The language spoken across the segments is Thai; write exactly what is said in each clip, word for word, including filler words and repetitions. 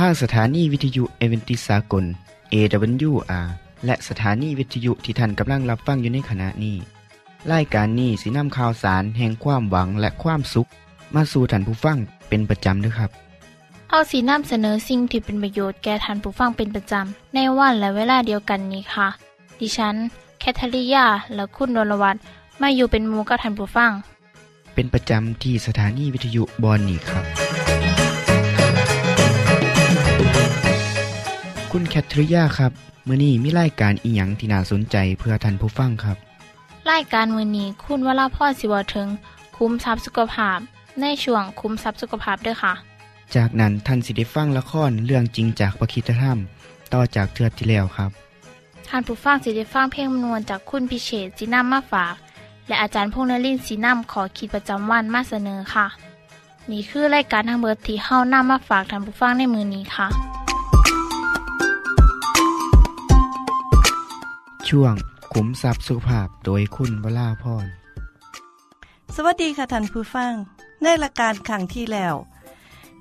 ทางสถานีวิทยุเอเวนติสากล เอ ดับเบิลยู อาร์ และสถานีวิทยุที่ท่านกำลังรับฟังอยู่ในขณะนี้รายการนี้สินำข่าวสารแห่งความหวังและความสุขมาสู่ท่านผู้ฟังเป็นประจำด้วยครับเฮาสินำเสนอสิ่งที่เป็นประโยชน์แก่ท่านผู้ฟังเป็นประจำในวันและเวลาเดียวกันนี้ค่ะดิฉันแคทริยาและคุณดลวัฒน์มาอยู่เป็นหมู่กับท่านผู้ฟังเป็นประจำที่สถานีวิทยุบอนนี่ครับคุณแคทริยาครับมื้อนี้มีรายการอีหยังที่น่าสนใจเพื่อท่านผู้ฟังครับรายการมื้อนี้คุณวราพรสิเว้าถึงคุ้มทรัพย์สุขภาพในช่วงคุ้มทรัพย์สุขภาพด้วยค่ะจากนั้นท่านสิได้ฟังละครเรื่องจริงจากพระคริสตธรรมต่อจากเทื่อที่แล้วครับท่านผู้ฟังสิได้ฟังเพลงนวลจากคุณพิเชษฐ์สีน้ำมาฝากและอาจารย์พงษ์นฤมลสีน้ำขอขีดประจำวันมาเสนอค่ะนี่คือรายการทั้งเบิดที่เฮานำมาฝากท่านผู้ฟังในมื้อนี้ค่ะช่วงขุมทรัพย์สุขภาพโดยคุณวราพรสวัสดีค่ะท่านผู้ฟังในรายการครั้งที่แล้ว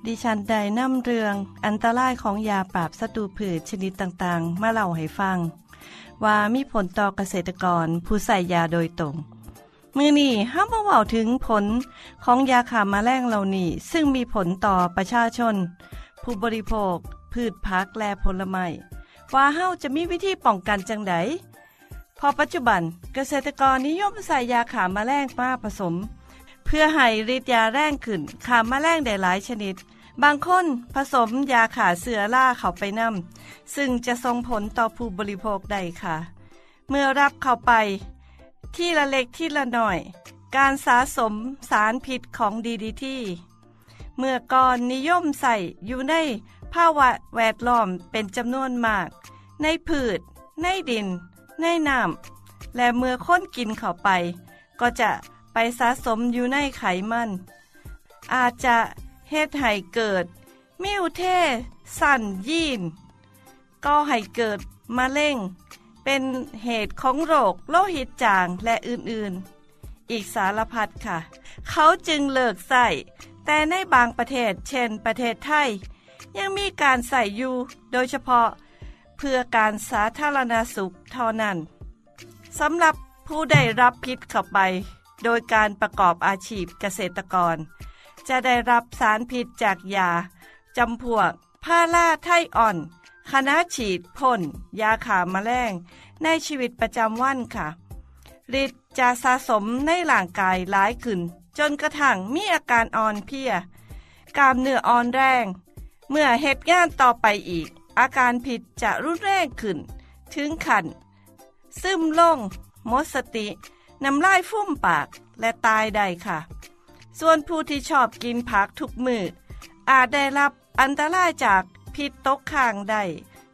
ดิฉันได้นำเรื่องอันตรายของยาปราบศัตรูพืชชนิดต่างๆมาเล่าให้ฟังว่ามีผลต่อเกษตรกรผู้ใส่ยาโดยตรงมื้อนี้ห้ามเว้าถึงผลของยาฆ่าแมลงเหล่านี้ซึ่งมีผลต่อประชาชนผู้บริโภคพืชผักและผลไม้ว่าเฮาจะมีวิธีป้องกันจังได๋พอปัจจุบันเกษตรกรนิยมใส่ยาฆ่าแมลงมาผสมเพื่อให้ฤทธิ์ยาแรงขึ้นฆ่าแมลงได้หลายชนิดบางคนผสมยาฆ่าเชื้อราเข้าไปนำซึ่งจะส่งผลต่อผู้บริโภคได้ค่ะเมื่อรับเข้าไปที่ละเล็กที่ละน้อยการสะสมสารพิษของ ดี ดี ที เมื่อก่อนนิยมใส่อยู่ในภาวะแวดล้อมเป็นจำนวนมากในพืชในดินในน้ำและเมื่อคนกินเข้าไปก็จะไปสะสมอยู่ในไขมันอาจจะเฮ็ดให้เกิดมิวเทชันยีนก็ให้เกิดมะเร็งเป็นเหตุของโรคโลหิตจางและอื่นๆอีกสารพัดค่ะเขาจึงเลิกใส่แต่ในบางประเทศเช่นประเทศไทยยังมีการใส่อยู่โดยเฉพาะเพื่อการสาธารณสุขเท่านั้นสำหรับผู้ได้รับพิษเข้าไปโดยการประกอบอาชีพเกษตรกรจะได้รับสารพิษจากยาจำพวกพาราไทอ่อนคณะฉีดพ่นยาฆ่าแมลงในชีวิตประจำวันค่ะฤทธิ์จะสะสมในร่างกายหลายขึ้นจนกระทั่งมีอาการอ่อนเพลียกล้ามเนื้ออ่อนแรงเมื่อเหตุงานต่อไปอีกอาการผิดจะรุนแรงขึ้นถึงขั้นซึมลงหมดสติน้ำลายฟูมปากและตายได้ค่ะส่วนผู้ที่ชอบกินผักทุกมื้ออาจได้รับอันตรายจากพิษตกค้างได้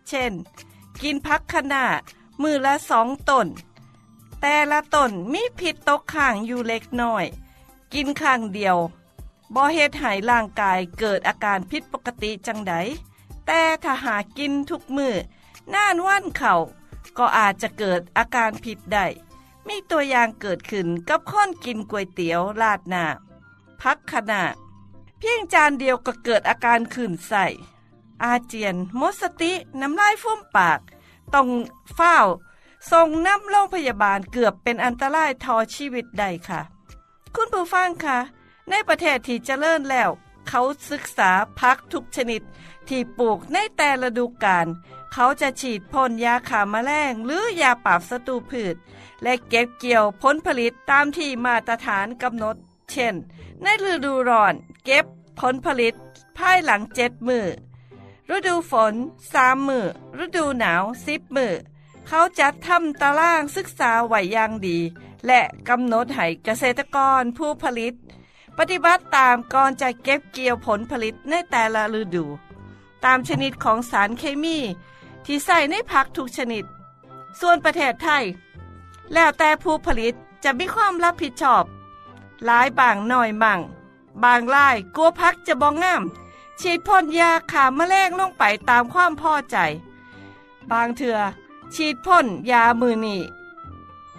เช่นกินผักคะน้ามื้อละสองต้นแต่ละต้นมีพิษตกค้างอยู่เล็กน้อยกินครั้งเดียวบ่เฮ็ดให้ร่างกายเกิดอาการผิดปกติจังได๋แต่ถ้าหากินทุกมื้อนานวันเข้าก็อาจจะเกิดอาการผิดได้มีตัวอย่างเกิดขึ้นกับคนกินก๋วยเตี๋ยวราดหน้าผักคะน้าเพียงจานเดียวก็เกิดอาการขึ้นไส้อาเจียนหมดสติน้ำลายฟูมปากต้องเฝ้าส่งน้ำโรงพยาบาลเกือบเป็นอันตรายทอชีวิตได้ค่ะคุณผู้ฟังค่ะในประเทศที่เจริญแล้วเขาศึกษาผักทุกชนิดที่ปลูกในแต่ละฤดูกาลเขาจะฉีดพ่นยาฆ่าแมลงหรือยาปราบศัตรูพืชและเก็บเกี่ยวผลผลิตตามที่มาตรฐานกำหนดเช่นในฤดูร้อนเก็บผลผลิตภายหลังเจ็ดมื้อฤดูฝนสามมื้อฤดูหนาวสิบมื้อเขาจัดทำตารางศึกษาไว้อย่างดีและกำหนดให้เกษตรกรผู้ผลิตปฏิบัติตามก่อนจะเก็บเกี่ยวผลผลิตในแต่ละฤดู ตามชนิดของสารเคมีที่ใส่ในผักทุกชนิดส่วนประเทศไทยแล้วแต่ผู้ผลิตจะมีความรับผิดชอบหลายบางหน่อยมั่งบางรายกลัวผักจะบ่งามฉีดพ่นยาฆ่าแมลงลงไปตามความพอใจบางเถื่อฉีดพ่นยามือนี่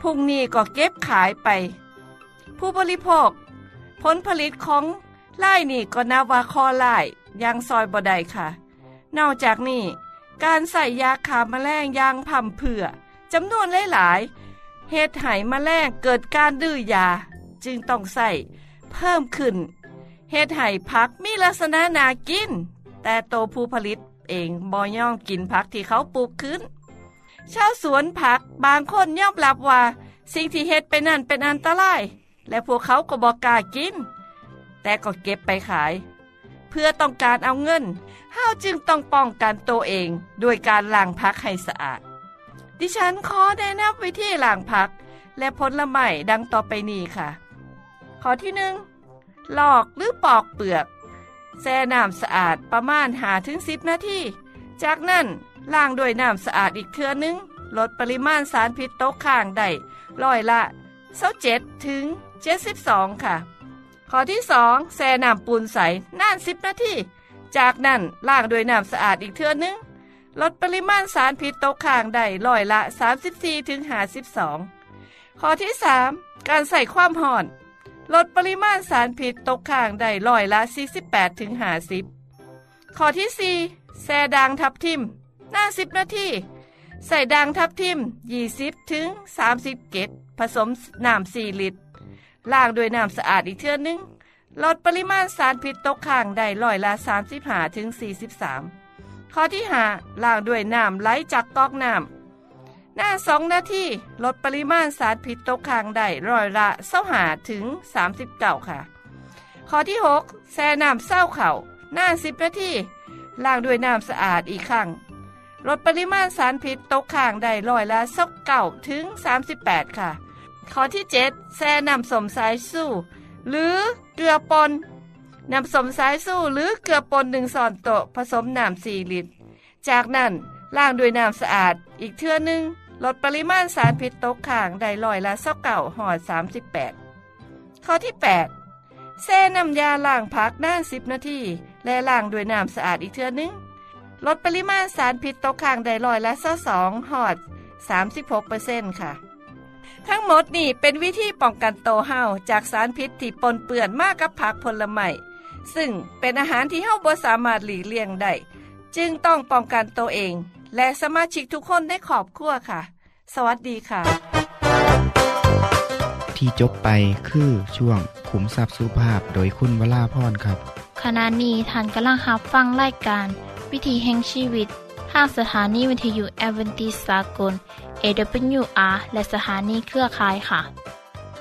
พรุ่งนี้ก็เก็บขายไปผู้บริโภคผลผลิตของไร่นี่ก็นับว่าข้อไร่ยังซอยบ่ได้ค่ะนอกจากนี้การใส่ยาฆ่าแมลงยางพั่มเพื่อจำนวนหลายๆเฮ็ดให้แมลงเกิดการดื้อยาจึงต้องใส่เพิ่มขึ้นเฮ็ดให้ผักมีลักษณะน่ากินแต่โตผู้ผลิตเองบ่ย่อมกินผักที่เขาปลูกขึ้นชาวสวนผักบางคนยอมรับว่าสิ่งที่เฮ็ดไปนั่นเป็นอันตรายและพวกเขาก็บ่กล้ากินแต่ก็เก็บไปขายเพื่อต้องการเอาเงินเฮาจึงต้องป้องกันตัวเองด้วยการล้างผักให้สะอาดดิฉันขอแนะนำวิธีล้างผักและผลไม้ดังต่อไปนี้ค่ะข้อที่หนึ่งลอกหรือปอกเปลือกแช่น้ำสะอาดประมาณห้าถึงสิบนาทีจากนั้นล้างด้วยน้ำสะอาดอีกเทื่อนึงลดปริมาณสารพิษตกค้างได้ร้อยละยี่สิบเจ็ดถึงเจ็ดสิบสองค่ะข้อที่สองแช่น้ำปูนใสนานสิบนาทีจากนั้นล้างด้วยน้ำสะอาดอีกเทื่อนึงลดปริมาณสารพิษตกค้างได้ร้อยละสามสิบสี่ถึงห้าสิบสองข้อที่สามการใส่ความร้อนลดปริมาณสารพิษตกค้างได้ร้อยละสี่สิบแปดถึงห้าสิบข้อที่สี่แช่ด่างทับทิมนานสิบนาทีใส่ด่างทับทิมยี่สิบถึงสามสิบเกล็ดผสมน้ำสี่ลิตรล้างด้วยน้ำสะอาดอีกเทื่อนึงลดปริมาณสารพิษตกค้างได้ร้อยละสามสิบห้าถึงสี่สิบสามข้อที่ห้าล้างด้วยน้ำไหลจากก๊อกน้ำนานสองนาทีลดปริมาณสารพิษตกค้างได้ร้อยละยี่สิบห้าถึงสามสิบเก้าค่ะข้อที่หกแช่น้ำเศร้าเข่านานสิบนาทีล้างด้วยน้ำสะอาดอีกครั้งลดปริมาณสารพิษตกค้างได้ร้อยละสิบเก้าถึงสามสิบแปดค่ะข้อที่เจ็ดแช่น้ำส้มสายชูหรือเกลือป่นน้ำส้มสายชูหรือเกลือป่นหนึ่งช้อนโต๊ะผสมน้ำสี่ลิตรจากนั้นล้างด้วยน้ำสะอาดอีกเทื่อนึงลดปริมาณสารพิษตกค้างได้ร้อยละสิบเก้าถึงสามสิบแปดข้อที่แปดแช่น้ำยาล้างผักนานสิบนาทีและล้างด้วยน้ำสะอาดอีกเทื่อนึงลดปริมาณสารพิษตกค้างได้ร้อยละยี่สิบสองถึงสามสิบหกเปอร์เซ็นต์ ค่ะทั้งหมดนี่เป็นวิธีป้องกันโตเฮาจากสารพิษที่ปนเปื้อนมากกับผักผลไม้ซึ่งเป็นอาหารที่เฮาบ่สามารถหลีกเลี่ยงได้จึงต้องป้องกันตัวเองและสมาชิกทุกคนในครอบครัวค่ะสวัสดีค่ะที่จบไปคือช่วงขุมทรัพย์สุภาพโดยคุณวราพรครับขณะนี้ท่านกำลังรับฟังรายการวิถีแห่งชีวิตทางสถานีวิทยุแอดเวนทิสต์สากล เอ ดับเบิลยู อาร์ และสถานีเครือข่ายค่ะ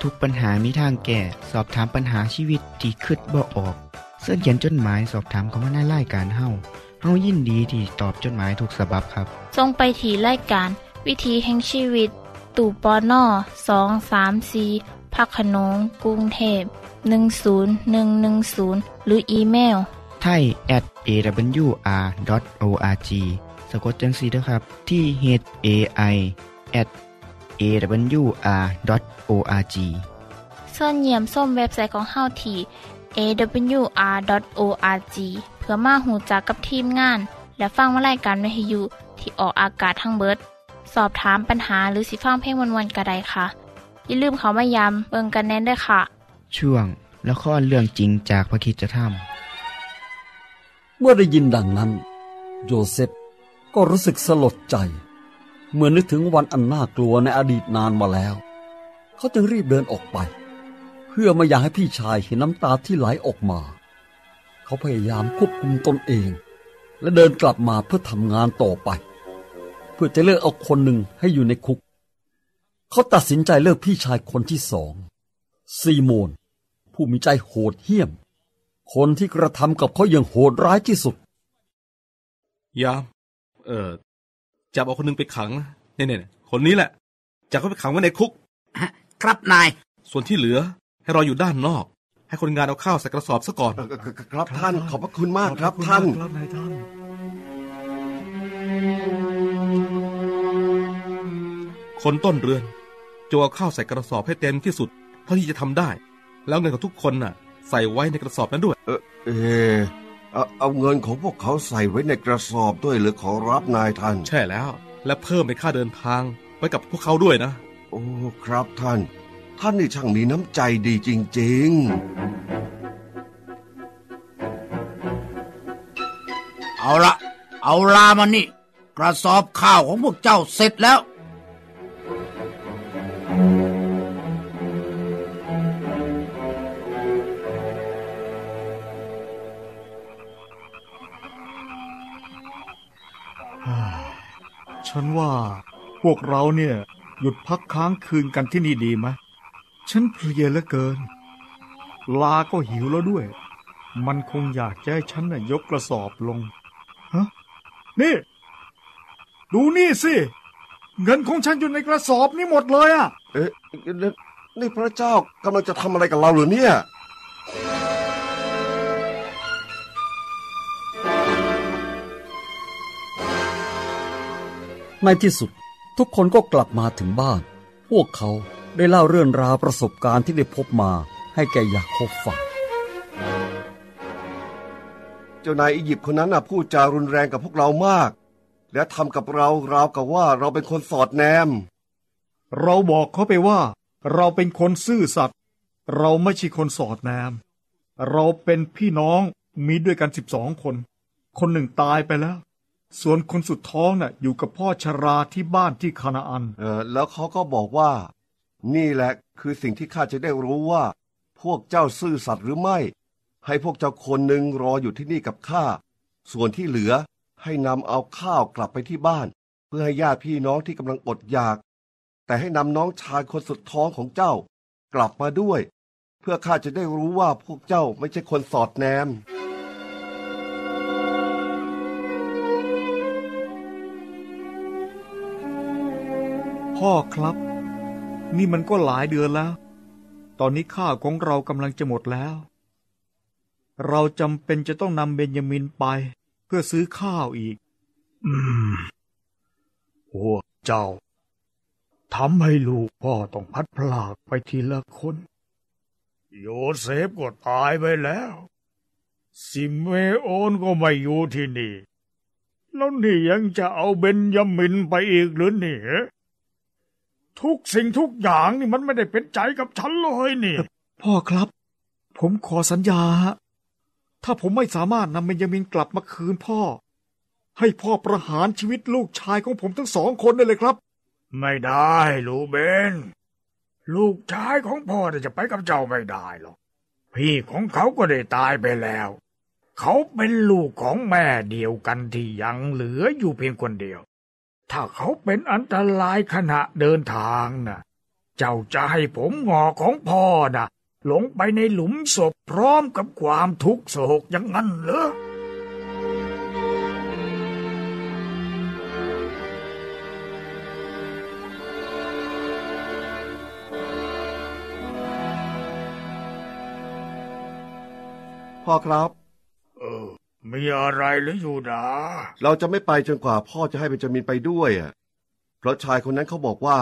ทุกปัญหามีทางแก้สอบถามปัญหาชีวิตที่คิดบ่ออกเสิร์ชเขียนจดหมายสอบถามเข้ามาในรายการเฮาเฮายินดีที่ตอบจดหมายทุกฉบับครับส่งไปที่รายการวิถีแห่งชีวิตตู้ปนสอง สาม สี่พักขนงกรุงเทพหนึ่งศูนย์หนึ่งหนึ่งศูนย์หรืออีเมลไทย แอท เอ ดับเบิลยู อาร์ ดอท โอ อาร์ จี สะกดจังซี่เด้อครับที่ เอช เอ ไอ แอท เอ ดับเบิลยู อาร์ ดอท โอ อาร์ จี เชิญเยี่ยมชมเว็บไซต์ของเฮาที่ เอ ดับเบิลยู อาร์ ดอท โอ อาร์ จี เพื่อมาฮู้จักกับทีมงานและฟังวารายการวิทยุที่ออกอากาศทั้งเบิดสอบถามปัญหาหรือสิฟังเพลงม่วนๆก็ได้ค่ะอย่าลืมเข้ามาย้ำเบิ่งกันแน่นเด้อค่ะช่วงละครเรื่องจริงจากพระคริสตธรรมเมื่อได้ยินดังนั้นโยเซฟก็รู้สึกสลดใจเมื่อนึกถึงวันอันน่ากลัวในอดีตนานมาแล้วเขาจึงรีบเดินออกไปเพื่อไม่อยากให้พี่ชายเห็นน้ำตาที่ไหลออกมาเขาพยายามควบคุมตนเองและเดินกลับมาเพื่อทำงานต่อไปเพื่อจะเลือกเอาคนหนึ่งให้อยู่ในคุกเขาตัดสินใจเลือกพี่ชายคนที่สองซีโมนผู้มีใจโหดเหี้ยมคนที่กระทำกับเขาอย่างโหดร้ายที่สุดยามเออจับเอาคนนึงไปขังเนี่ยเนี่ยคนนี้แหละจับเขาไปขังไว้ในคุกครับนายส่วนที่เหลือให้รออยู่ด้านนอกให้คนงานเอาข้าวใส่กระสอบซะก่อนครับท่านขอบพระคุณมากครับท่าน คนต้นเรือนจะเอาข้าวใส่กระสอบให้เต็มที่สุดเท่าที่จะทำได้แล้วเงินของทุกคนน่ะใส่ไว้ในกระสอบนั้นด้วยเออเออเอาเงินของพวกเขาใส่ไว้ในกระสอบด้วยหรือขอรับนายท่านใช่แล้วและเพิ่มในค่าเดินทางไว้กับพวกเขาด้วยนะโอ้ครับท่านท่านนี่ช่างมีน้ำใจดีจริงๆเอาละเอาลามานี่กระสอบข้าวของพวกเจ้าเสร็จแล้วฉันว่าพวกเราเนี่ยหยุดพักค้างคืนกันที่นี่ดีไหมฉันเพลียเหลือเกินลาก็หิวแล้วด้วยมันคงอยากจะให้ฉันน่ะยกกระสอบลงฮะนี่ดูนี่สิเงินของฉันอยู่ในกระสอบนี่หมดเลยอ่ะเอ๊ะนี่พระเจ้ากำลังจะทำอะไรกับเราหรือเนี่ยในที่สุดทุกคนก็กลับมาถึงบ้านพวกเขาได้เล่าเรื่องราวประสบการณ์ที่ได้พบมาให้แก่ยาโคบฟังเจ้านายอียิปต์คนนั้นน่ะพูดจารุนแรงกับพวกเรามากและทำกับเราราวกับว่าเราเป็นคนสอดแนมเราบอกเขาไปว่าเราเป็นคนซื่อสัตย์เราไม่ใช่คนสอดแนมเราเป็นพี่น้องมีด้วยกันสิบสองคนคนหนึ่งตายไปแล้วส่วนคนสุดท้องน่ะอยู่กับพ่อชราที่บ้านที่คานาอันเออแล้วเขาก็บอกว่านี่แหละคือสิ่งที่ข้าจะได้รู้ว่าพวกเจ้าซื่อสัตย์หรือไม่ให้พวกเจ้าคนหนึ่งรออยู่ที่นี่กับข้าส่วนที่เหลือให้นำเอาข้าวกลับไปที่บ้านเพื่อให้ญาติพี่น้องที่กำลังอดอยากแต่ให้นำน้องชายคนสุดท้องของเจ้ากลับมาด้วยเพื่อข้าจะได้รู้ว่าพวกเจ้าไม่ใช่คนสอดแนมพ่อครับนี่มันก็หลายเดือนแล้วตอนนี้ข้าวของเรากำลังจะหมดแล้วเราจำเป็นจะต้องนำเบนยามินไปเพื่อซื้อข้าวอีกอืมพวกเจ้าทำให้ลูกพ่อต้องพัดพลากไปทีละคนโยเซฟก็ตายไปแล้วซิเมโอนก็ไม่อยู่ที่นี่แล้วนี่ยังจะเอาเบนยามินไปอีกหรือนี่ทุกสิ่งทุกอย่างนี่มันไม่ได้เป็นใจกับฉันเลยนี่พ่อครับผมขอสัญญาถ้าผมไม่สามารถนำเบนยามินกลับมาคืนพ่อให้พ่อประหารชีวิตลูกชายของผมทั้งสองคนได้เลยครับไม่ได้ลูกเบนลูกชายของพ่อจะไปกับเจ้าไม่ได้หรอกพี่ของเขาก็ได้ตายไปแล้วเขาเป็นลูกของแม่เดียวกันที่ยังเหลืออยู่เพียงคนเดียวถ้าเขาเป็นอันตรายขณะเดินทางนะเจ้าจะให้ผมงอของพ่อนะหลงไปในหลุมศพพร้อมกับความทุกข์โศกอย่างนั้นเหรอพ่อครับเออมีอะไรหรืออยู่นะเราจะไม่ไปจนกว่าพ่อจะให้เบนจามินไปด้วยอ่ะเพราะชายคนนั้นเขาบอกว่า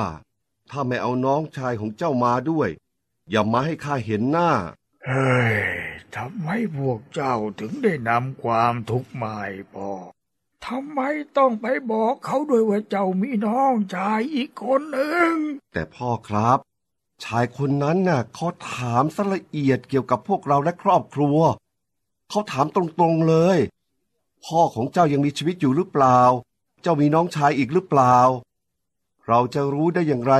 ถ้าไม่เอาน้องชายของเจ้ามาด้วยอย่ามาให้ข้าเห็นหน้าเฮ้ยทำไมพวกเจ้าถึงได้นำความทุกข์มาให้พ่อทำไมต้องไปบอกเขาด้วยว่าเจ้ามีน้องชายอีกคนหนึ่งแต่พ่อครับชายคนนั้นน่ะเขาถามซะละเอียดเกี่ยวกับพวกเราและครอบครัวเขาถามตรงๆเลยพ่อของเจ้ายังมีชีวิตอยู่หรือเปล่าเจ้ามีน้องชายอีกหรือเปล่าเราจะรู้ได้อย่างไร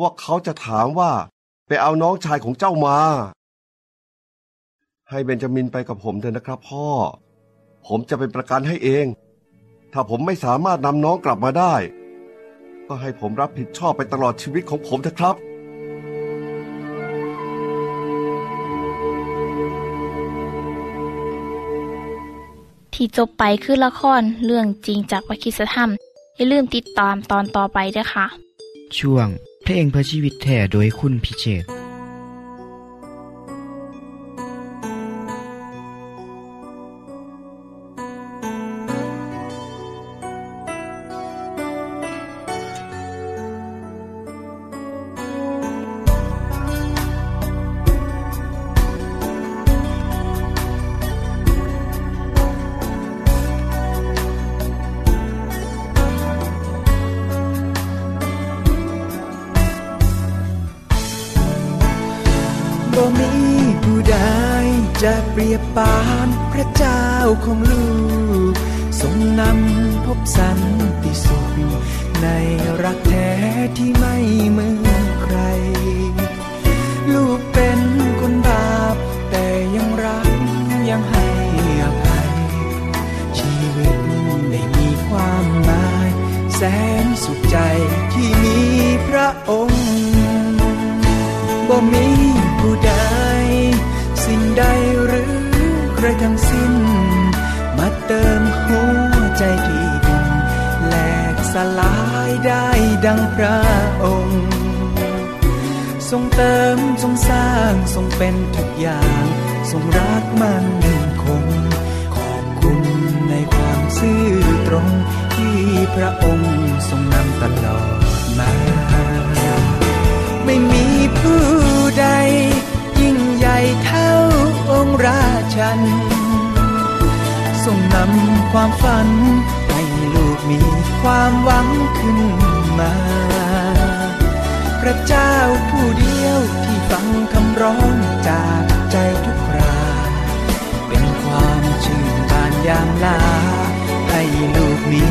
ว่าเขาจะถามว่าไปเอาน้องชายของเจ้ามาให้เบนจามินไปกับผมเถอะนะครับพ่อผมจะเป็นประกันให้เองถ้าผมไม่สามารถนำน้องกลับมาได้ก็ให้ผมรับผิดชอบไปตลอดชีวิตของผมเถอะครับที่จบไปคือละครเรื่องจริงจากวัคคิสธรรมอย่าลืมติดตามตอนต่อไปด้วยค่ะช่วงเพลงเพื่อชีวิตแท้โดยคุณพิเชษฐ์ จะเปรียบปานพระเจ้าของลูกทรงนำพบสันติสุขในรักแท้ที่ไม่เหมือนใครลูกเป็นคนบาปแต่ยังรักยังให้อภัยชีวิตได้มีความหมายแสนสุขใจที่มีพระองค์บ่มีผู้ใดสิ่งใดหรือใครทั้งสิ้นมาเติมหัวใจที่ดินแหลกสลายได้ดังพระองค์ทรงเติมทรงสร้างทรงเป็นทุกอย่างทรงรักมันคงขอบคุณในความซื่อตรงที่พระองค์ทรงนำตลอดมาไม่มีผู้ใดยิ่งใหญ่เท่าองค์ราชันทรงนำความฝันให้ลูกมีความหวังขึ้นมาพระเจ้าผู้เดียวที่ฟังคำร้องจากใจทุกคราเป็นความชื่นบานยามลาให้ลูกมี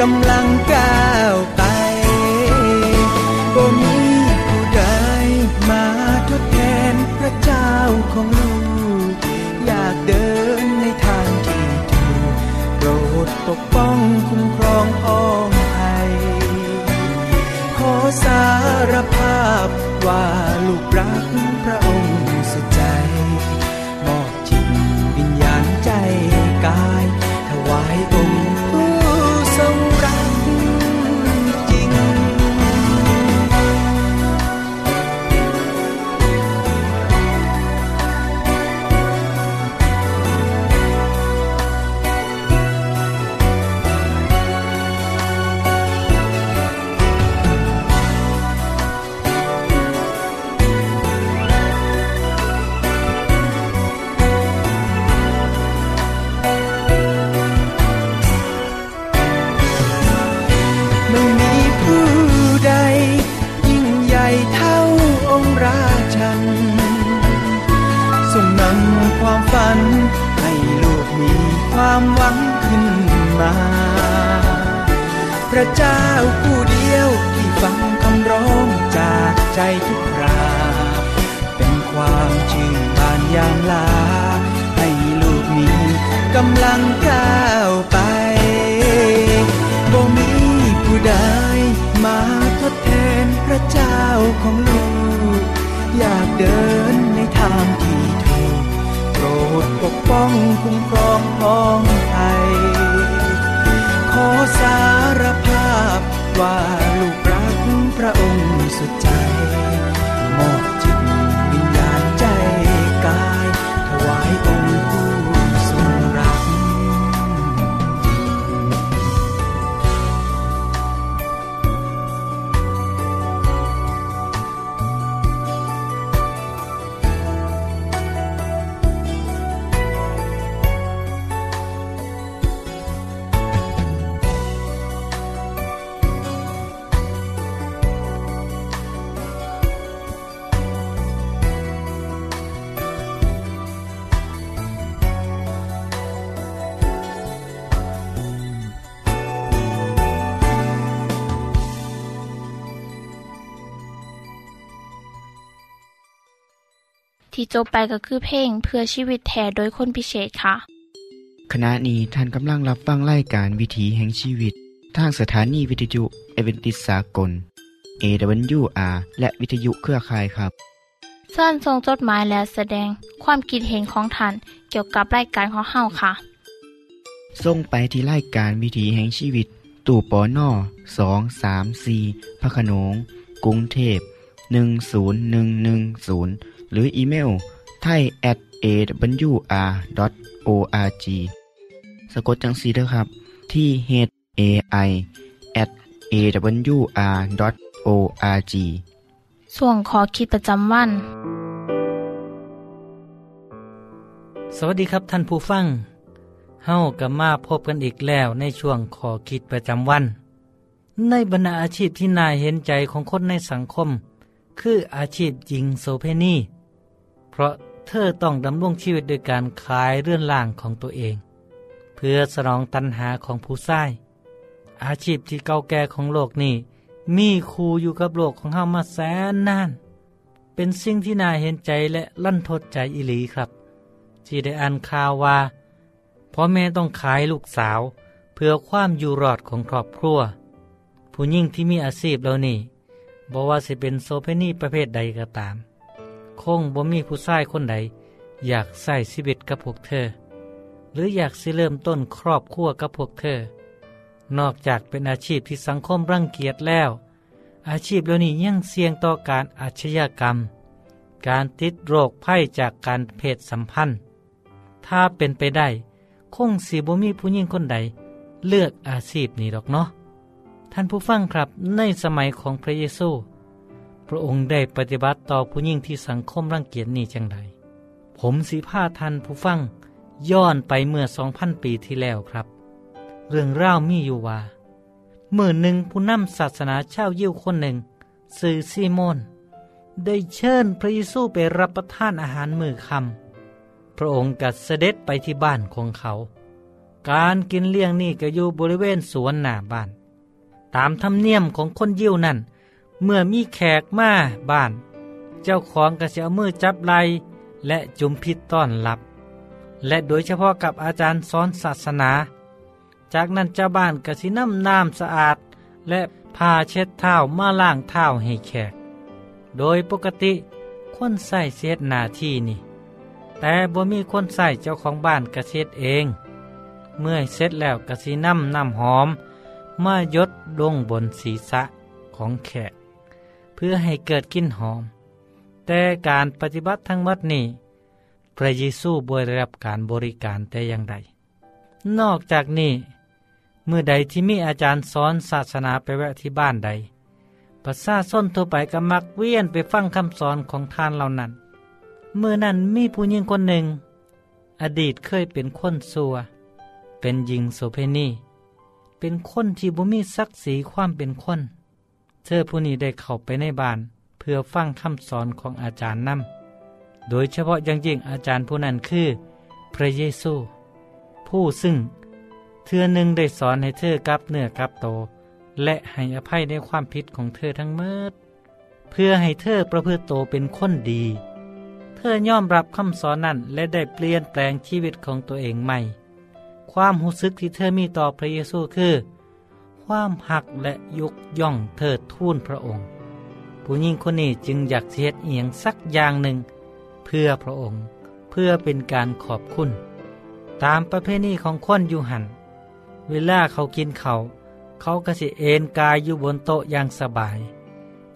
กำลังก้าวไปบ่มีผู้ใดมาทดแทนพระเจ้าของลูกอยากเดินในทางที่ถูกโปรดปกป้องคุ้มครองพ้องภัยขอสารภาพว่าลูกรักพระองค์สุดใจมอบจิตวิญญาณใจกายถวายองค์ผู้ทรงรักจริงให้ลูกมีความหวังขึ้นมาพระเจ้าผู้เดียวที่ฟังคำร้องจากใจทุกคราเป็นความชื่นบานยามลาให้ลูกมีกำลังก้าวไปบ่มีผู้ใดมาทดแทนพระเจ้าของลูกอยากเดินในทางที่ถูกโปรดปกป้องคุ้มครองพ้องภัยขอสารภาพว่าลูกรักพระองค์สุดใจมอบจิตวิญญาณใจกายถวายองค์ผู้ทรงรักที่จบไปก็คือเพลงเพื่อชีวิตแทนโดยคนพิเศษค่ะขณะนี้ท่านกำลังรับฟังรายการวิถีแห่งชีวิตทางสถานีวิทยุเอเวนติสากล เอ ดับเบิลยู อาร์ และวิทยุเครือข่ายครับเชิญส่งจดหมายและแสดงความคิดเห็นของท่านเกี่ยวกับรายการของเฮาค่ะส่งไปที่รายการวิถีแห่งชีวิตตู้ปอนอสอง สาม สี่พระโขนงกรุงเทพหนึ่ง ศูนย์ หนึ่ง หนึ่ง ศูนย์หรืออีเมล ไทย แอท เอ ดับเบิลยู อาร์ ดอท โอ อาร์ จี สะกดจังสีเด้อครับที่ เอช เอ ไอ แอท เอ ดับเบิลยู อาร์ ดอท โอ อาร์ จี ส่วนขอคิดประจำวันสวัสดีครับท่านผู้ฟังเฮากลับมาพบกันอีกแล้วในช่วงขอคิดประจำวันในบรรดาอาชีพที่น่าเห็นใจของคนในสังคมคืออาชีพหญิงโสเภณีเพราะ เธอต้องดำรงชีวิตโดยการขายเรื่องล่างของตัวเองเพื่อสนองตัณหาของผู้ชายอาชีพที่เก่าแก่ของโลกนี้มีคู่อยู่กับโลกของเฮามาแสนนานเป็นสิ่งที่น่าเห็นใจและลั่นทดใจอีหลีครับที่ได้อ่านข่าวว่าพ่อแม่ต้องขายลูกสาวเพื่อความอยู่รอดของครอบครัวผู้หญิงที่มีอาชีพแล้วนี่บ่ว่าสิเป็นโสเภณีประเภทใดก็ตามคงบ่มีผู้ชายคนใดอยากใช้ชีวิตกับพวกเธอหรืออยากสิเริ่มต้นครอบครัวกับพวกเธอนอกจากเป็นอาชีพที่สังคมรังเกียจแล้วอาชีพเหล่านี้ยังเสี่ยงต่อการอาชญากรรมการติดโรคภัยจากการเพศสัมพันธ์ถ้าเป็นไปได้คงสิบ่มีผู้หญิงคนใดเลือกอาชีพนี้หรอกเนาะท่านผู้ฟังครับในสมัยของพระเยซูพระองค์ได้ปฏิบัติต่อผู้หญิงที่สังคมรังเกียจนี้จังใดผมสิพาท่านผู้ฟังย้อนไปเมื่อ สองพัน ปีที่แล้วครับเรื่องราวมีอยู่ว่าเมื่อหนึ่งผู้นำศาสนาชาวยิวคนหนึ่งชื่อซีโมนได้เชิญพระเยซูไปรับประทานอาหารมื้อค่ำพระองค์ก็เสด็จไปที่บ้านของเขาการกินเลี้ยงนี่ก็อยู่บริเวณสวนหน้าบ้านตามธรรมเนียมของคนยิวนั่นเมื่อมีแขกมาบ้านเจ้าของก็สิเอามือจับไหล่และจุ่มพิษต้อนรับและโดยเฉพาะกับอาจารย์สอนศาสนาจากนั้นเจ้าบ้านก็สินำน้ำสะอาดและผ้าเช็ดเท้ามาล้างเท้าให้แขกโดยปกติคนใส่เช็ดหน้าที่นี่แต่บ่มีคนใส่เจ้าของบ้านก็เช็ดเองเมื่อเสร็จแล้วก็สินำน้ำหอมมายดลงบนศีรษะของแขกเพื่อให้เกิดกลิ่นหอมแต่การปฏิบัติทั้งหมดนี้พระเยซูบ่ได้รับการบริการแต่อย่างใดนอกจากนี้เมื่อใดที่มีอาจารย์สอนศาสนาไปแวะที่บ้านใดประชาชนทั่วไปก็มักเวียนไปฟังคำสอนของท่านเหล่านั้นเมื่อนั้นมีผู้หญิงคนหนึ่งอดีตเคยเป็นคนชั่วเป็นหญิงโสเภณีเป็นคนที่บ่มีศักดิ์ศรีความเป็นคนเธอผู้นี้ได้เข้าไปในบ้านเพื่อฟังคำสอนของอาจารย์นำโดยเฉพาะอย่างยิ่งอาจารย์ผู้นั้นคือพระเยซูผู้ซึ่งเธอหนึ่งได้สอนให้เธอกลับเนื้อกลับตัวและให้อภัยในความผิดของเธอทั้งหมดเพื่อให้เธอประพฤติตัวเป็นคนดีเธอยอมรับคำสอนนั้นและได้เปลี่ยนแปลงชีวิตของตัวเองใหม่ความรู้สึกที่เธอมีต่อพระเยซูคือความหักและยกย่องเทิดทูนพระองค์ผู้หญิงคนนี้จึงอยากเฮ็ดเอียงสักอย่างหนึ่งเพื่อพระองค์เพื่อเป็นการขอบคุณตามประเพณีของคนอยู่หันเวลาเขากินเขาเขาก็สิเอนกายอยู่บนโต๊ะอย่างสบาย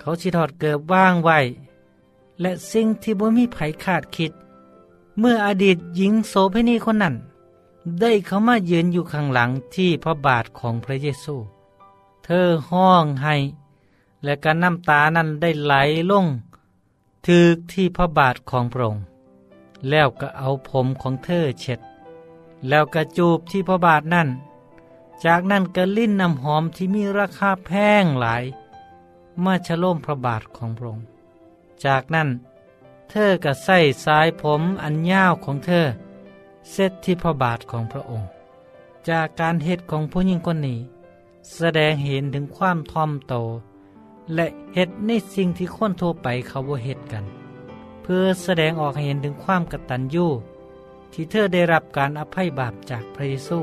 เขาสิถอดเกิบว่างไว้และสิ่งที่บ่มีไผคาดคิดเมื่ออดีตหญิงโสเภณีคนนั้นได้เข้ามายืนอยู่ข้างหลังที่พระบาทของพระเยซูเธอห้องให้และการน้ำตานั้นได้ไหลลงถึงที่พระบาทของพระองค์แล้วก็เอาผมของเธอเช็ดแล้วก็จูบที่พระบาทนั่นจากนั้นก็ลิ้นน้ำหอมที่มีราคาแพงหลายมาชโลมพระบาทของพระองค์จากนั้นเธอก็ใส่สายผมอันยาวของเธอเสร็จที่พระบาทของพระองค์จากการเฮ็ดของผู้หญิงคนนี้แสดงเห็นถึงความทอมโตและเฮ็ดในสิ่งที่คนทั่วไปเขาบ่เฮ็ดกันเพื่อแสดงออกให้เห็นถึงความกตัญญูที่เธอได้รับการอภัยบาปจากพระเยซู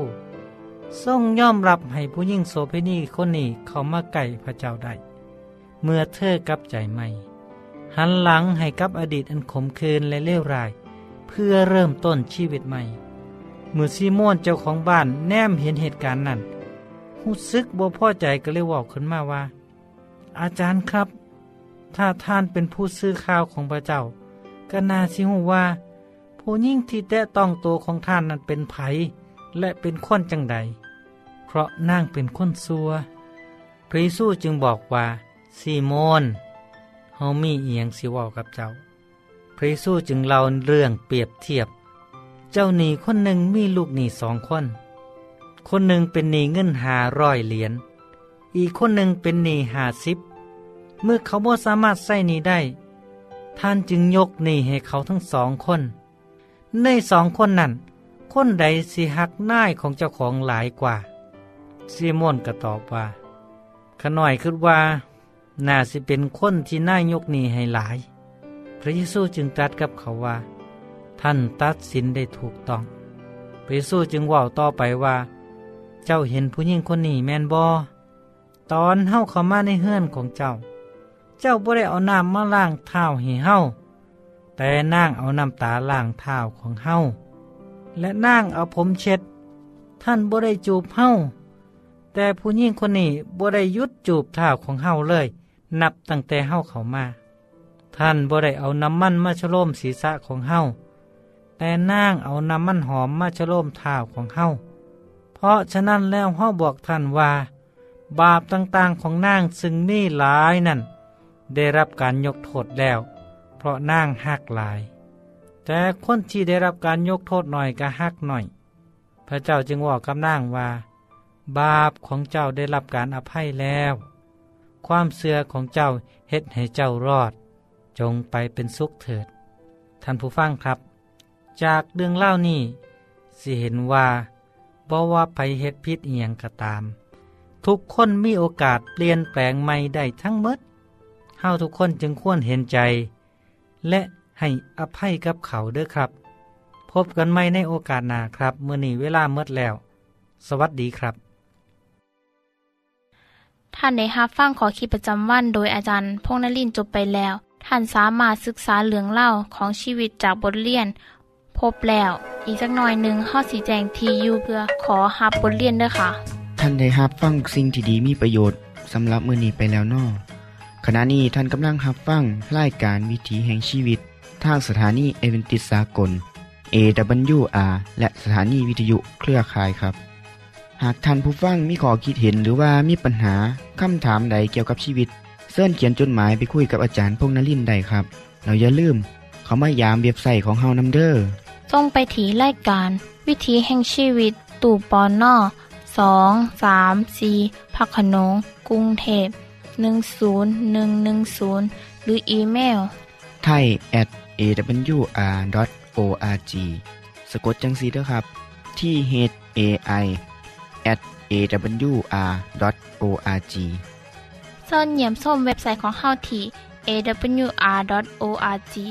ทรงยอมรับให้ผู้หญิงโสเภณีคนนี้เขามาใกล้พระเจ้าได้เมื่อเธอกลับใจใหม่หันหลังให้กับอดีตอันขมขื่นและเลวร้ายเพื่อเริ่มต้นชีวิตใหม่เมื่อซีโมนเจ้าของบ้านแนมเห็นเหตุการณ์นั้นรู้สึกบ่พอใจก็เลยว่าขึ้นมาว่าอาจารย์ครับถ้าท่านเป็นผู้ซื่อข่าวของพระเจ้าก็น่าสิฮู้ว่าผู้หญิงที่แตะต้องตัวของท่านนั้นเป็นไผและเป็นคนจังใดเพราะนางเป็นคนซัวพระเยซูจึงบอกว่าซีโมนเฮามีอีหยังสิเว้ากับเจ้าพระเยซูจึงเล่าเรื่องเปรียบเทียบเจ้าหนี้คนหนึ่งมีลูกหนี้สองคนคนหนึ่งเป็นหนี้เงินห้าร้อยเหรียญอีกคนหนึ่งเป็นหนี้ห้าสิบเมื่อเขาบ่สามารถใช้หนี้ได้ท่านจึงยกหนี้ให้เขาทั้งสองคน ในสองคนนั้นคนใดสิหักนายของเจ้าของหลายกว่าซีโมนก็ตอบว่าขน้อยคิดว่าน่าสิเป็นคนที่นายยกนี้ให้หลายพระเยซูจึงตรัสกับเขาว่าท่านตัดสินได้ถูกต้องพระเยซูจึงว่าต่อไปว่าเจ้าเห็นผู้หญิงคนนี้แม่นบ่ตอนเฮาเข้ามาในเฮือนของเจ้าเจ้าบ่ได้เอาน้ำมาล้างเท้าให้เฮาแต่นางเอาน้ำตาล้างเท้าของเฮาและนางเอาผมเช็ดท่านบ่ได้จูบเฮาแต่ผู้หญิงคนนี้บ่ได้หยุดจูบเท้าของเฮาเลยนับตั้งแต่เฮาเข้ามาท่านบ่ได้เอาน้ำมันมาชโลมศีรษะของเฮาแต่นางเอาน้ำมันหอมมาชโลมเท้าของเฮาเพราะฉะนั้นแล้วเฮาบอกท่านว่าบาปต่างๆของนางซึ่งมีหลายนั่นได้รับการยกโทษแล้วเพราะนางหักหลายแต่คนที่ได้รับการยกโทษหน่อยก็หักหน่อยพระเจ้าจึงว่ากับนางว่าบาปของเจ้าได้รับการอภัยแล้วความเสื่อของเจ้าเฮ็ดให้เจ้ารอดจงไปเป็นสุขเถิดท่านผู้ฟังครับจากเรื่องเล่านี้สิเห็นว่าบ่ว่าไผเฮ็ดผิดอีหยังก็ตามทุกคนมีโอกาสเปลี่ยนแปลงใหม่ได้ทั้งหมดเฮาทุกคนจึงควรเห็นใจและให้อภัยกับเขาเด้อครับพบกันใหม่ในโอกาสหน้าครับมื้อนี้เวลาหมดแล้วสวัสดีครับท่านได้รับฟังขอคิดประจำวันโดยอาจารย์พงษ์นฤมลจบไปแล้วท่านสามารถศึกษาเรื่องเล่าของชีวิตจากบทเรียนพบแล้วอีกสักหน่อยหนึ่งข้อสีแจงทียูเพื่อขอรับบทเรียนด้วยค่ะท่านได้รับฟังสิ่งที่ดีมีประโยชน์สำหรับมื้อนี้ไปแล้วน้อขณะนี้ท่านกำลังรับฟังรายการวิถีแห่งชีวิตทางสถานีเอเวนติสากล เอ ดับเบิลยู อาร์ และสถานีวิทยุเครือข่ายครับหากท่านผู้ฟังมีข้อคิดเห็นหรือว่ามีปัญหาคำถามใดเกี่ยวกับชีวิตเชิญเขียนจดหมายไปคุยกับอาจารย์พงษ์นฤมลได้ครับเราอย่าลืมเขามายามเว็บไซต์ของเฮานำเด้อส่งไปที่รายการวิถีแห่งชีวิตตู้ปนสอง สาม สี่พักขนงกรุงเทพหนึ่ง ศูนย์ หนึ่ง หนึ่ง ศูนย์หรืออีเมล ไทย แอท เอ ดับเบิลยู อาร์ ดอท โอ อาร์ จี สะกดจังซี่เด้อครับที่ เอช เอ ไอ แอท เอ ดับเบิลยู อาร์ ดอท โอ อาร์ จี เชิญเยี่ยมชมเว็บไซต์ของเฮาที่ เอ ดับเบิลยู อาร์ ดอท โอ อาร์ จี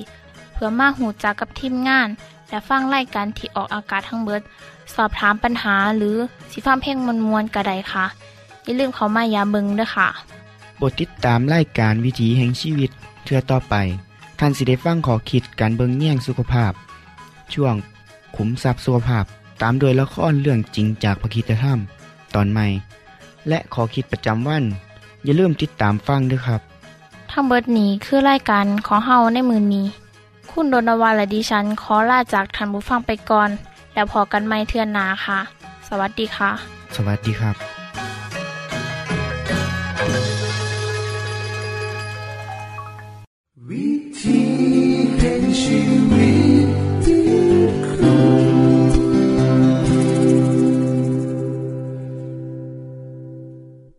เพื่อมาหูจักกับทีมงานและฟังรายการที่ออกอากาศทั้งเบิดสอบถามปัญหาหรือสิฟ้าเพ่งมวลมวลกระไดค่ะอย่าลืมเขามายาเบิงด้วยค่ะบทติดตามรายการวิถีแห่งชีวิตเทื่อต่อไปท่านสิได้ฟังขอคิดการเบิงแย่งสุขภาพช่วงขุมทรัพย์สุขภาพตามโดยละครเรื่องจริงจากพระคริสตธรรมตอนใหม่และขอคิดประจำวันอย่าลืมติดตามฟังด้วยครับทั้งเบิดนี้คือรายการขอเฮาในมื้อนี้คุณโดนวาและดิฉันขอลาจากท่านผู้ฟังไปก่อนแล้วพอกันใหม่เทื่อหน้าค่ะสวัสดีค่ะสวัสดีครับ